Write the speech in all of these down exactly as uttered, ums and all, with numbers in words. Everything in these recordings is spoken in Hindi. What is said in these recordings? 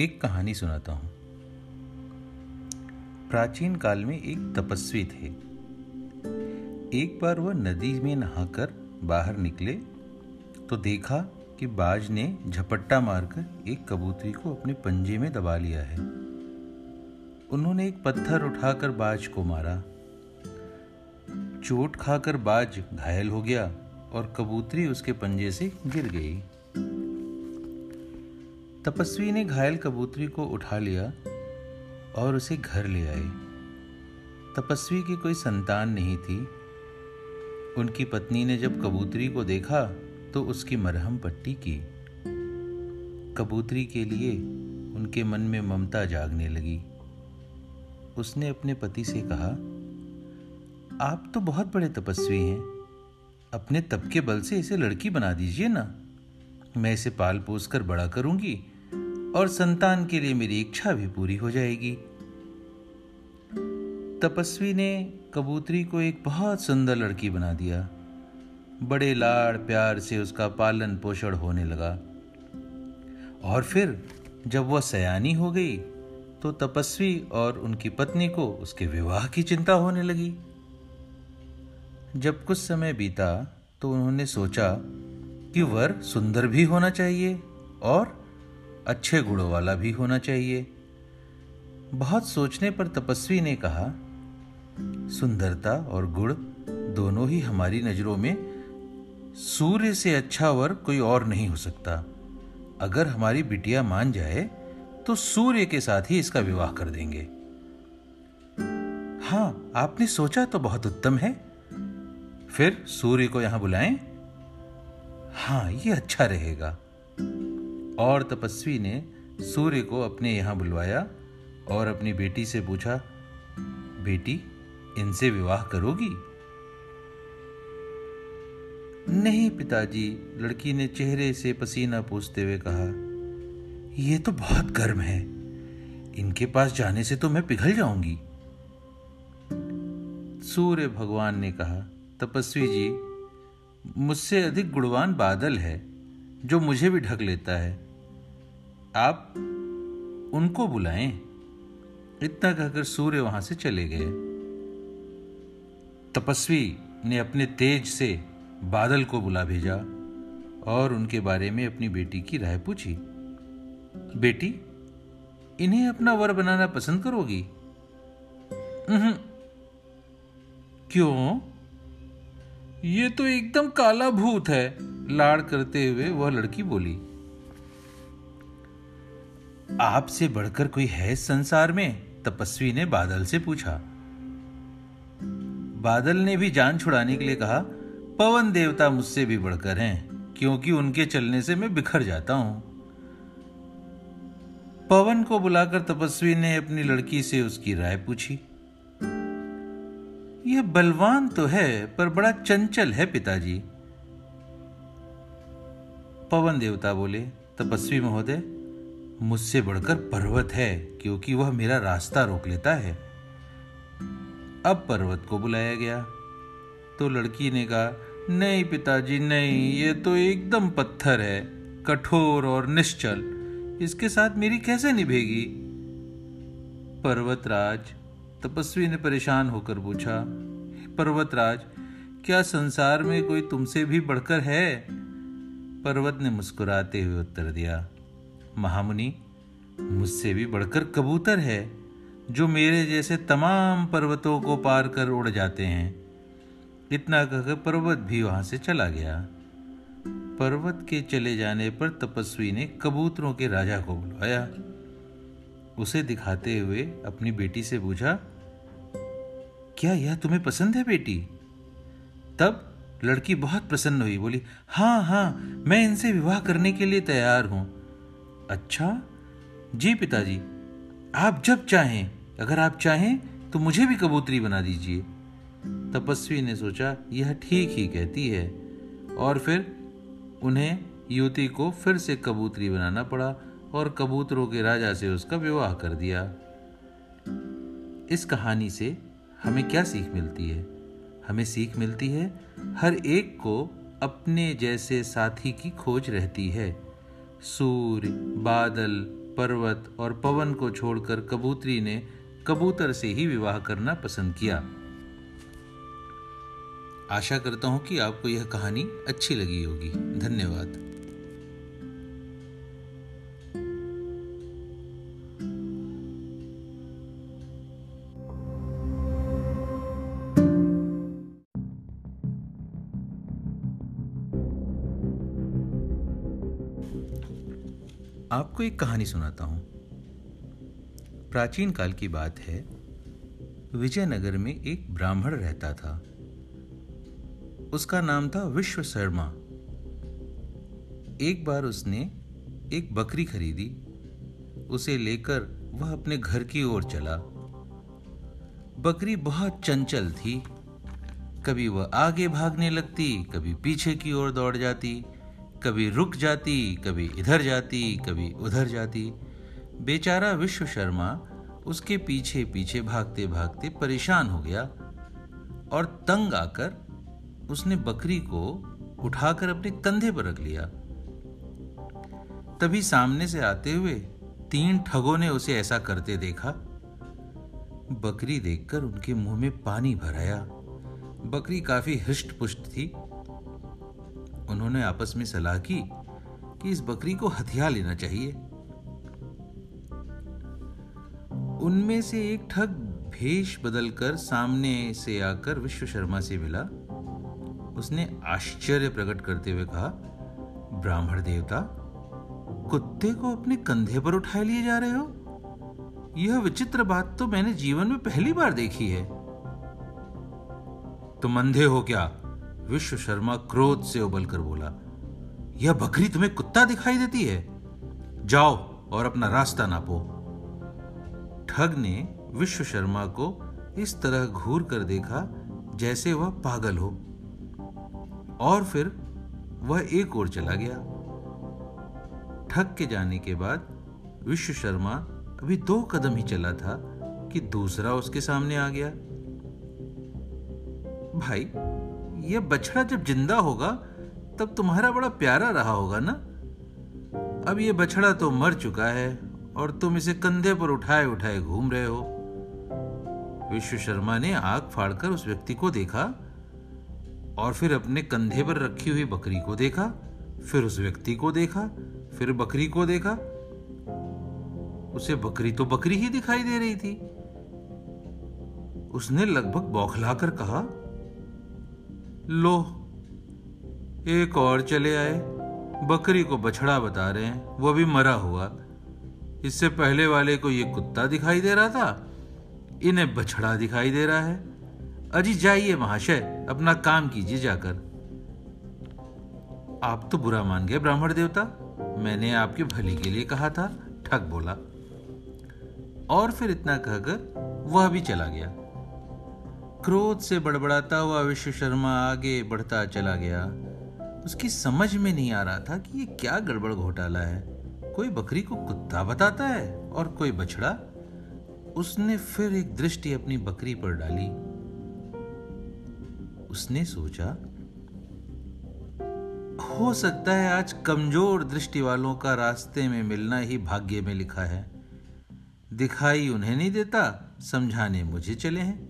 एक कहानी सुनाता हूँ। प्राचीन काल में एक तपस्वी थे। एक बार वह नदी में नहाकर बाहर निकले तो देखा कि बाज ने झपट्टा मारकर एक कबूतरी को अपने पंजे में दबा लिया है। उन्होंने एक पत्थर उठाकर बाज को मारा। चोट खाकर बाज घायल हो गया और कबूतरी उसके पंजे से गिर गई। तपस्वी ने घायल कबूतरी को उठा लिया और उसे घर ले आए। तपस्वी की कोई संतान नहीं थी। उनकी पत्नी ने जब कबूतरी को देखा तो उसकी मरहम पट्टी की। कबूतरी के लिए उनके मन में ममता जागने लगी। उसने अपने पति से कहा, आप तो बहुत बड़े तपस्वी हैं, अपने तप के बल से इसे लड़की बना दीजिए ना। मैं इसे पाल पोस कर बड़ा करूंगी और संतान के लिए मेरी इच्छा भी पूरी हो जाएगी। तपस्वी ने कबूतरी को एक बहुत सुंदर लड़की बना दिया। बड़े लाड़ प्यार से उसका पालन पोषण होने लगा। और फिर जब वह सयानी हो गई तो तपस्वी और उनकी पत्नी को उसके विवाह की चिंता होने लगी। जब कुछ समय बीता तो उन्होंने सोचा कि वर सुंदर भी होना चाहिए और अच्छे गुणों वाला भी होना चाहिए। बहुत सोचने पर तपस्वी ने कहा, सुंदरता और गुण दोनों ही हमारी नजरों में सूर्य से अच्छा वर कोई और नहीं हो सकता। अगर हमारी बिटिया मान जाए तो सूर्य के साथ ही इसका विवाह कर देंगे। हाँ, आपने सोचा तो बहुत उत्तम है। फिर सूर्य को यहां बुलाएं। हाँ, ये अच्छा रहेगा। और तपस्वी ने सूर्य को अपने यहाँ बुलवाया और अपनी बेटी से पूछा, बेटी, इनसे विवाह करोगी? नहीं पिताजी, लड़की ने चेहरे से पसीना पोंछते हुए कहा। ये तो बहुत गर्म है, इनके पास जाने से तो मैं पिघल जाऊंगी। सूर्य भगवान ने कहा, तपस्वी जी, मुझसे अधिक गुणवान बादल है जो मुझे भी ढक लेता है। आप उनको बुलाएं। इतना कहकर सूर्य वहां से चले गए। तपस्वी ने अपने तेज से बादल को बुला भेजा और उनके बारे में अपनी बेटी की राय पूछी। बेटी, इन्हें अपना वर बनाना पसंद करोगी? क्यों? ये तो एकदम काला भूत है, लाड़ करते हुए वह लड़की बोली। आपसे बढ़कर कोई है संसार में? तपस्वी ने बादल से पूछा। बादल ने भी जान छुड़ाने के लिए कहा, पवन देवता मुझसे भी बढ़कर हैं, क्योंकि उनके चलने से मैं बिखर जाता हूं। पवन को बुलाकर तपस्वी ने अपनी लड़की से उसकी राय पूछी। यह बलवान तो है पर बड़ा चंचल है पिताजी। पवन देवता बोले, तपस्वी महोदय, मुझसे बढ़कर पर्वत है, क्योंकि वह मेरा रास्ता रोक लेता है। अब पर्वत को बुलाया गया तो लड़की ने कहा, नहीं पिताजी नहीं, ये तो एकदम पत्थर है, कठोर और निश्चल, इसके साथ मेरी कैसे निभेगी? पर्वतराज, तपस्वी ने परेशान होकर पूछा, पर्वतराज, क्या संसार में कोई तुमसे भी बढ़कर है? पर्वत ने मुस्कुराते हुए उत्तर दिया, महामुनि, मुझसे भी बढ़कर कबूतर है, जो मेरे जैसे तमाम पर्वतों को पार कर उड़ जाते हैं। इतना कहकर पर्वत भी वहां से चला गया। पर्वत के चले जाने पर तपस्वी ने कबूतरों के राजा को बुलाया। उसे दिखाते हुए अपनी बेटी से पूछा, क्या यह तुम्हें पसंद है बेटी? तब लड़की बहुत प्रसन्न हुई, बोली, हाँ हाँ, मैं इनसे विवाह करने के लिए तैयार हूं। अच्छा जी पिताजी, आप जब चाहें, अगर आप चाहें तो मुझे भी कबूतरी बना दीजिए। तपस्वी ने सोचा, यह ठीक ही कहती है। और फिर उन्हें युवती को फिर से कबूतरी बनाना पड़ा और कबूतरों के राजा से उसका विवाह कर दिया। इस कहानी से हमें क्या सीख मिलती है? हमें सीख मिलती है, हर एक को अपने जैसे साथी की खोज रहती है। सूर्य, बादल, पर्वत और पवन को छोड़कर कबूतरी ने कबूतर से ही विवाह करना पसंद किया। आशा करता हूं कि आपको यह कहानी अच्छी लगी होगी। धन्यवाद। आपको एक कहानी सुनाता हूं। प्राचीन काल की बात है। विजयनगर में एक ब्राह्मण रहता था। उसका नाम था विश्वशर्मा। एक बार उसने एक बकरी खरीदी। उसे लेकर वह अपने घर की ओर चला। बकरी बहुत चंचल थी। कभी वह आगे भागने लगती, कभी पीछे की ओर दौड़ जाती, कभी रुक जाती, कभी इधर जाती, कभी उधर जाती। बेचारा विश्वशर्मा उसके पीछे पीछे भागते भागते परेशान हो गया और तंग आकर उसने बकरी को उठाकर अपने कंधे पर रख लिया। तभी सामने से आते हुए तीन ठगों ने उसे ऐसा करते देखा। बकरी देखकर उनके मुंह में पानी भर आया। बकरी काफी हृष्ट पुष्ट थी। उन्होंने आपस में सलाह की कि इस बकरी को हथिया लेना चाहिए। उनमें से एक ठग भेष बदलकर सामने से आकर विश्वशर्मा से मिला। उसने आश्चर्य प्रकट करते हुए कहा, ब्राह्मण देवता, कुत्ते को अपने कंधे पर उठाए लिए जा रहे हो? यह विचित्र बात तो मैंने जीवन में पहली बार देखी है। तुम अंधे हो क्या? विश्वशर्मा क्रोध से उबलकर बोला, यह बकरी तुम्हें कुत्ता दिखाई देती है? जाओ और अपना रास्ता नापो। ठग ने विश्वशर्मा को इस तरह घूर कर देखा जैसे वह पागल हो, और फिर वह एक ओर चला गया। ठग के जाने के बाद विश्वशर्मा अभी दो कदम ही चला था कि दूसरा उसके सामने आ गया। भाई, यह बछड़ा जब जिंदा होगा तब तुम्हारा बड़ा प्यारा रहा होगा ना। अब यह बछड़ा तो मर चुका है और तुम इसे कंधे पर उठाए उठाए घूम रहे हो। विश्वशर्मा ने आंख फाड़कर उस व्यक्ति को देखा और फिर अपने कंधे पर रखी हुई बकरी को देखा, फिर उस व्यक्ति को देखा, फिर बकरी को देखा। उसे बकरी तो बकरी ही दिखाई दे रही थी। उसने लगभग बौखलाकर कहा, लो, एक और चले आए। बकरी को बछड़ा बता रहे हैं, वो भी मरा हुआ। इससे पहले वाले को ये कुत्ता दिखाई दे रहा था, इन्हें बछड़ा दिखाई दे रहा है। अजी जाइए महाशय, अपना काम कीजिए जाकर। आप तो बुरा मान गए ब्राह्मण देवता, मैंने आपके भले के लिए कहा था, ठग बोला। और फिर इतना कहकर वह भी चला गया। क्रोध से बड़बड़ाता हुआ विश्वशर्मा आगे बढ़ता चला गया। उसकी समझ में नहीं आ रहा था कि ये क्या गड़बड़ घोटाला है। कोई बकरी को कुत्ता बताता है और कोई बछड़ा। उसने फिर एक दृष्टि अपनी बकरी पर डाली। उसने सोचा, हो सकता है आज कमजोर दृष्टि वालों का रास्ते में मिलना ही भाग्य में लिखा है। दिखाई उन्हें नहीं देता, समझाने मुझे चले हैं।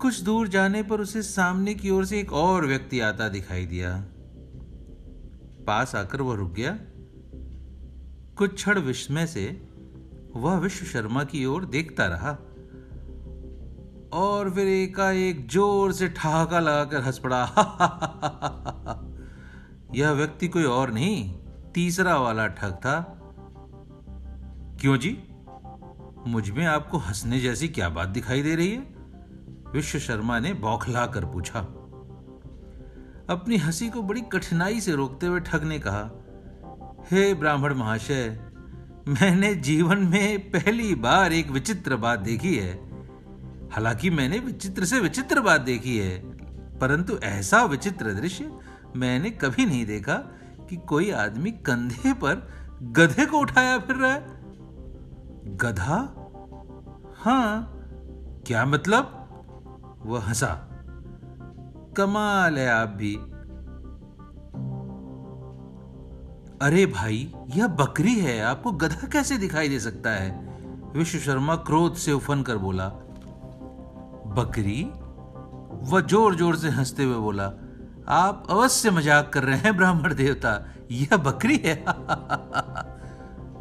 कुछ दूर जाने पर उसे सामने की ओर से एक और व्यक्ति आता दिखाई दिया। पास आकर वह रुक गया। कुछ क्षण विस्मय से वह विश्वशर्मा की ओर देखता रहा और फिर एकाएक जोर से ठहाका लगाकर हंस पड़ा। यह व्यक्ति कोई और नहीं, तीसरा वाला ठग था। क्यों जी, मुझमें आपको हंसने जैसी क्या बात दिखाई दे रही है? विश्वशर्मा ने बौखला कर पूछा। अपनी हंसी को बड़ी कठिनाई से रोकते हुए ठग ने कहा, हे ब्राह्मण महाशय, मैंने जीवन में पहली बार एक विचित्र बात देखी है। हालांकि मैंने विचित्र से विचित्र बात देखी है, परंतु ऐसा विचित्र दृश्य मैंने कभी नहीं देखा कि कोई आदमी कंधे पर गधे को उठाया फिर रहा है। गधा? हाँ, क्या मतलब? वह हंसा। कमाल है आप भी। अरे भाई, यह बकरी है, आपको गधा कैसे दिखाई दे सकता है? विश्वशर्मा क्रोध से उफन कर बोला। बकरी? वह जोर जोर से हंसते हुए बोला, आप अवश्य मजाक कर रहे हैं ब्राह्मण देवता, यह बकरी है।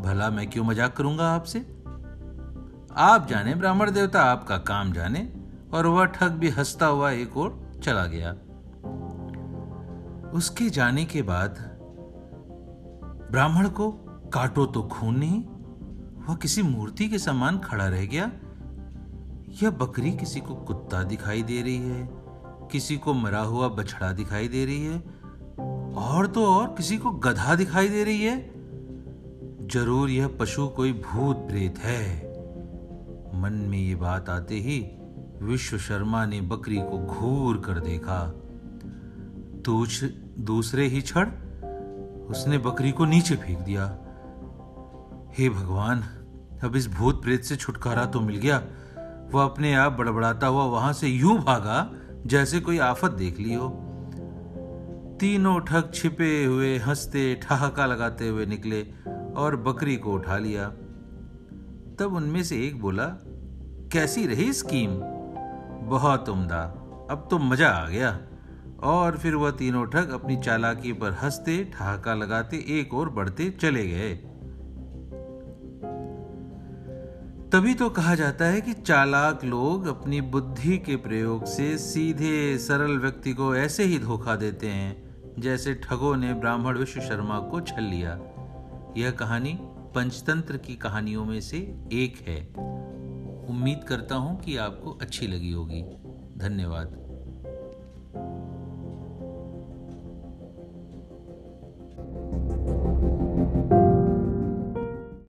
भला मैं क्यों मजाक करूंगा आपसे? आप जाने ब्राह्मण देवता, आपका काम जाने। और वह ठग भी हंसता हुआ एक ओर चला गया। उसके जाने के बाद ब्राह्मण को काटो तो खून नहीं, वह किसी मूर्ति के समान खड़ा रह गया। यह बकरी किसी को कुत्ता दिखाई दे रही है, किसी को मरा हुआ बछड़ा दिखाई दे रही है, और तो और किसी को गधा दिखाई दे रही है। जरूर यह पशु कोई भूत प्रेत है। मन में ये बात आते ही विश्व शर्मा ने बकरी को घूर कर देखा। दूसरे ही क्षण उसने बकरी को नीचे फेंक दिया। हे भगवान, अब इस भूत प्रेत से छुटकारा तो मिल गया। वह अपने आप बड़बड़ाता हुआ वहां से यूं भागा जैसे कोई आफत देख ली हो। तीनों ठग छिपे हुए हंसते ठहाका लगाते हुए निकले और बकरी को उठा लिया। तब उनमें से एक बोला, कैसी रही स्कीम? बहुत उम्दा, अब तो मजा आ गया। और फिर वह तीनों ठग अपनी चालाकी पर हंसते ठहाका लगाते एक और बढ़ते चले गए। तभी तो कहा जाता है कि चालाक लोग अपनी बुद्धि के प्रयोग से सीधे सरल व्यक्ति को ऐसे ही धोखा देते हैं जैसे ठगों ने ब्राह्मण विश्व शर्मा को छल लिया। यह कहानी पंचतंत्र की कहानियों में से एक है। उम्मीद करता हूँ कि आपको अच्छी लगी होगी। धन्यवाद।